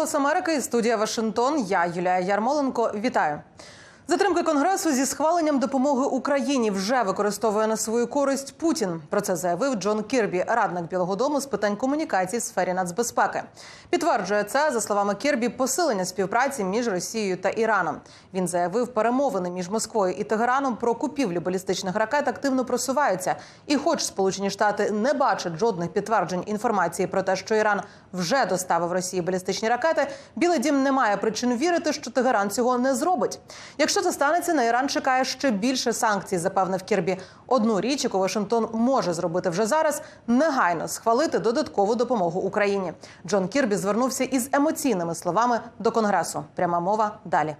«Голос Америки», студія «Вашингтон». Я, Юлія Ярмоленко, вітаю. Затримки Конгресу зі схваленням допомоги Україні вже використовує на свою користь Путін. Про це заявив Джон Кірбі, радник Білого Дому з питань комунікацій в сфері нацбезпеки. Підтверджує це, за словами Кірбі, посилення співпраці між Росією та Іраном. Він заявив, перемовини між Москвою і Тегераном про купівлю балістичних ракет активно просуваються. І хоч Сполучені Штати не бачать жодних підтверджень інформації про те, що Іран вже доставив Росії балістичні ракети, Білий Дім не має причин вірити, що Тегеран цього не зробить. Якщо це станеться, на Іран чекає ще більше санкцій, запевнив Кірбі. Одну річ, яку Вашингтон може зробити вже зараз – негайно схвалити додаткову допомогу Україні. Джон Кірбі звернувся із емоційними словами до Конгресу. Пряма мова далі.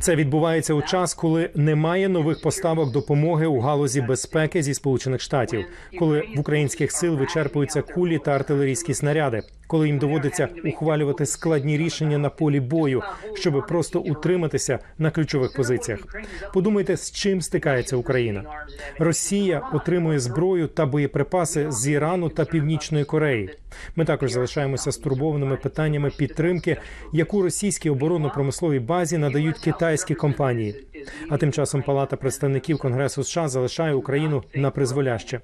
Це відбувається у час, коли немає нових поставок допомоги у галузі безпеки зі Сполучених Штатів, коли в українських сил вичерпуються кулі та артилерійські снаряди, коли їм доводиться ухвалювати складні рішення на полі бою, щоб просто утриматися на ключових позиціях. Подумайте, з чим стикається Україна. Росія отримує зброю та боєприпаси з Ірану та Північної Кореї. Ми також залишаємося стурбованими питаннями підтримки, яку російській оборонно-промисловій базі надають китайські компанії. А тим часом Палата представників Конгресу США залишає Україну напризволяще.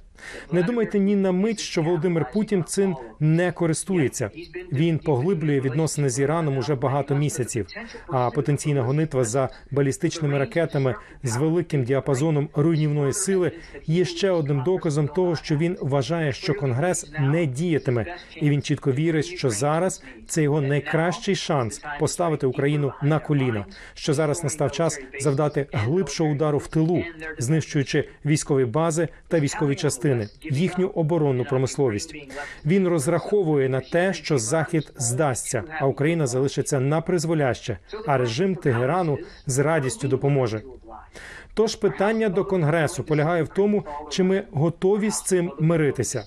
Не думайте ні на мить, що Володимир Путін цим не користується. Він поглиблює відносини з Іраном уже багато місяців. А потенційна гонитва за балістичними ракетами з великим діапазоном руйнівної сили є ще одним доказом того, що він вважає, що Конгрес не діятиме. І він чітко вірить, що зараз це його найкращий шанс поставити Україну на коліна, що зараз настав час завдати глибшого удару в тилу, знищуючи військові бази та військові частини, їхню оборонну промисловість. Він розраховує на те, що Захід здасться, а Україна залишиться напризволяще, а режим Тегерану з радістю допоможе. Тож питання до Конгресу полягає в тому, чи ми готові з цим миритися?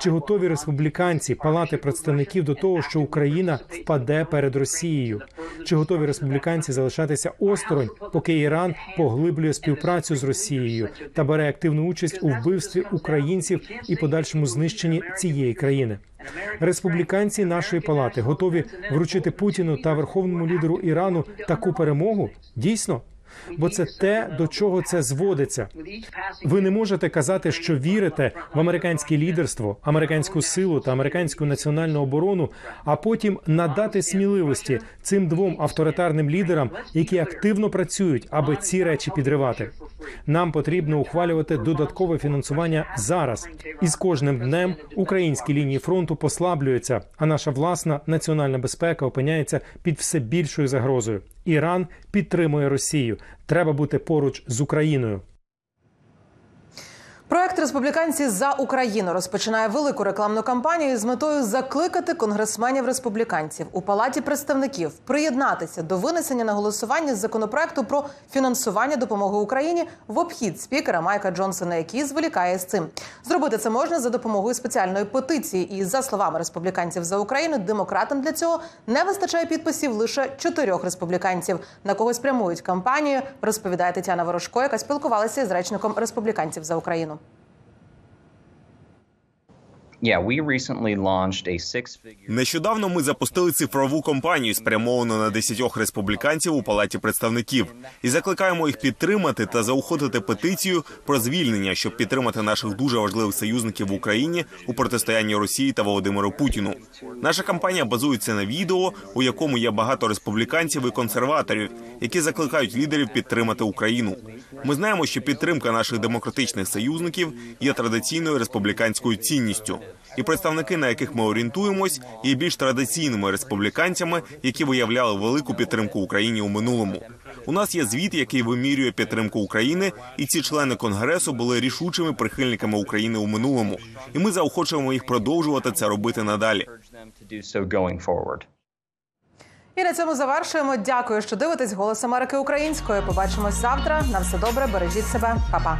Чи готові республіканці Палати представників до того, що Україна впаде перед Росією? Чи готові республіканці залишатися осторонь, поки Іран поглиблює співпрацю з Росією та бере активну участь у вбивстві українців і подальшому знищенні цієї країни? Республіканці нашої палати готові вручити Путіну та верховному лідеру Ірану таку перемогу? Дійсно? Бо це те, до чого це зводиться. Ви не можете казати, що вірите в американське лідерство, американську силу та американську національну оборону, а потім надати сміливості цим двом авторитарним лідерам, які активно працюють, аби ці речі підривати. Нам потрібно ухвалювати додаткове фінансування зараз. І з кожним днем українські лінії фронту послаблюються, а наша власна національна безпека опиняється під все більшою загрозою. Іран підтримує Росію. Треба бути поруч з Україною. Проект «Республіканці за Україну» розпочинає велику рекламну кампанію з метою закликати конгресменів-республіканців у Палаті представників приєднатися до винесення на голосування законопроекту про фінансування допомоги Україні в обхід спікера Майка Джонсона, який зволікає з цим. Зробити це можна за допомогою спеціальної петиції. І, за словами «Республіканців за Україну», демократам для цього не вистачає підписів лише 4 республіканців. На кого спрямують кампанію, розповідає Тетяна Ворожко, яка спілкувалася із речником «Республіканців за Україну». Нещодавно ми запустили цифрову кампанію, спрямовану на 10 республіканців у Палаті представників. І закликаємо їх підтримати та заохотити петицію про звільнення, щоб підтримати наших дуже важливих союзників в Україні у протистоянні Росії та Володимиру Путіну. Наша кампанія базується на відео, у якому є багато республіканців і консерваторів, які закликають лідерів підтримати Україну. Ми знаємо, що підтримка наших демократичних союзників є традиційною республіканською цінністю. І представники, на яких ми орієнтуємось, є більш традиційними республіканцями, які виявляли велику підтримку Україні у минулому. У нас є звіт, який вимірює підтримку України, і ці члени Конгресу були рішучими прихильниками України у минулому. І ми заохочуємо їх продовжувати це робити надалі. І на цьому завершуємо. Дякую, що дивитесь «Голос Америки» українською. Побачимось завтра. На все добре, бережіть себе. Па-па.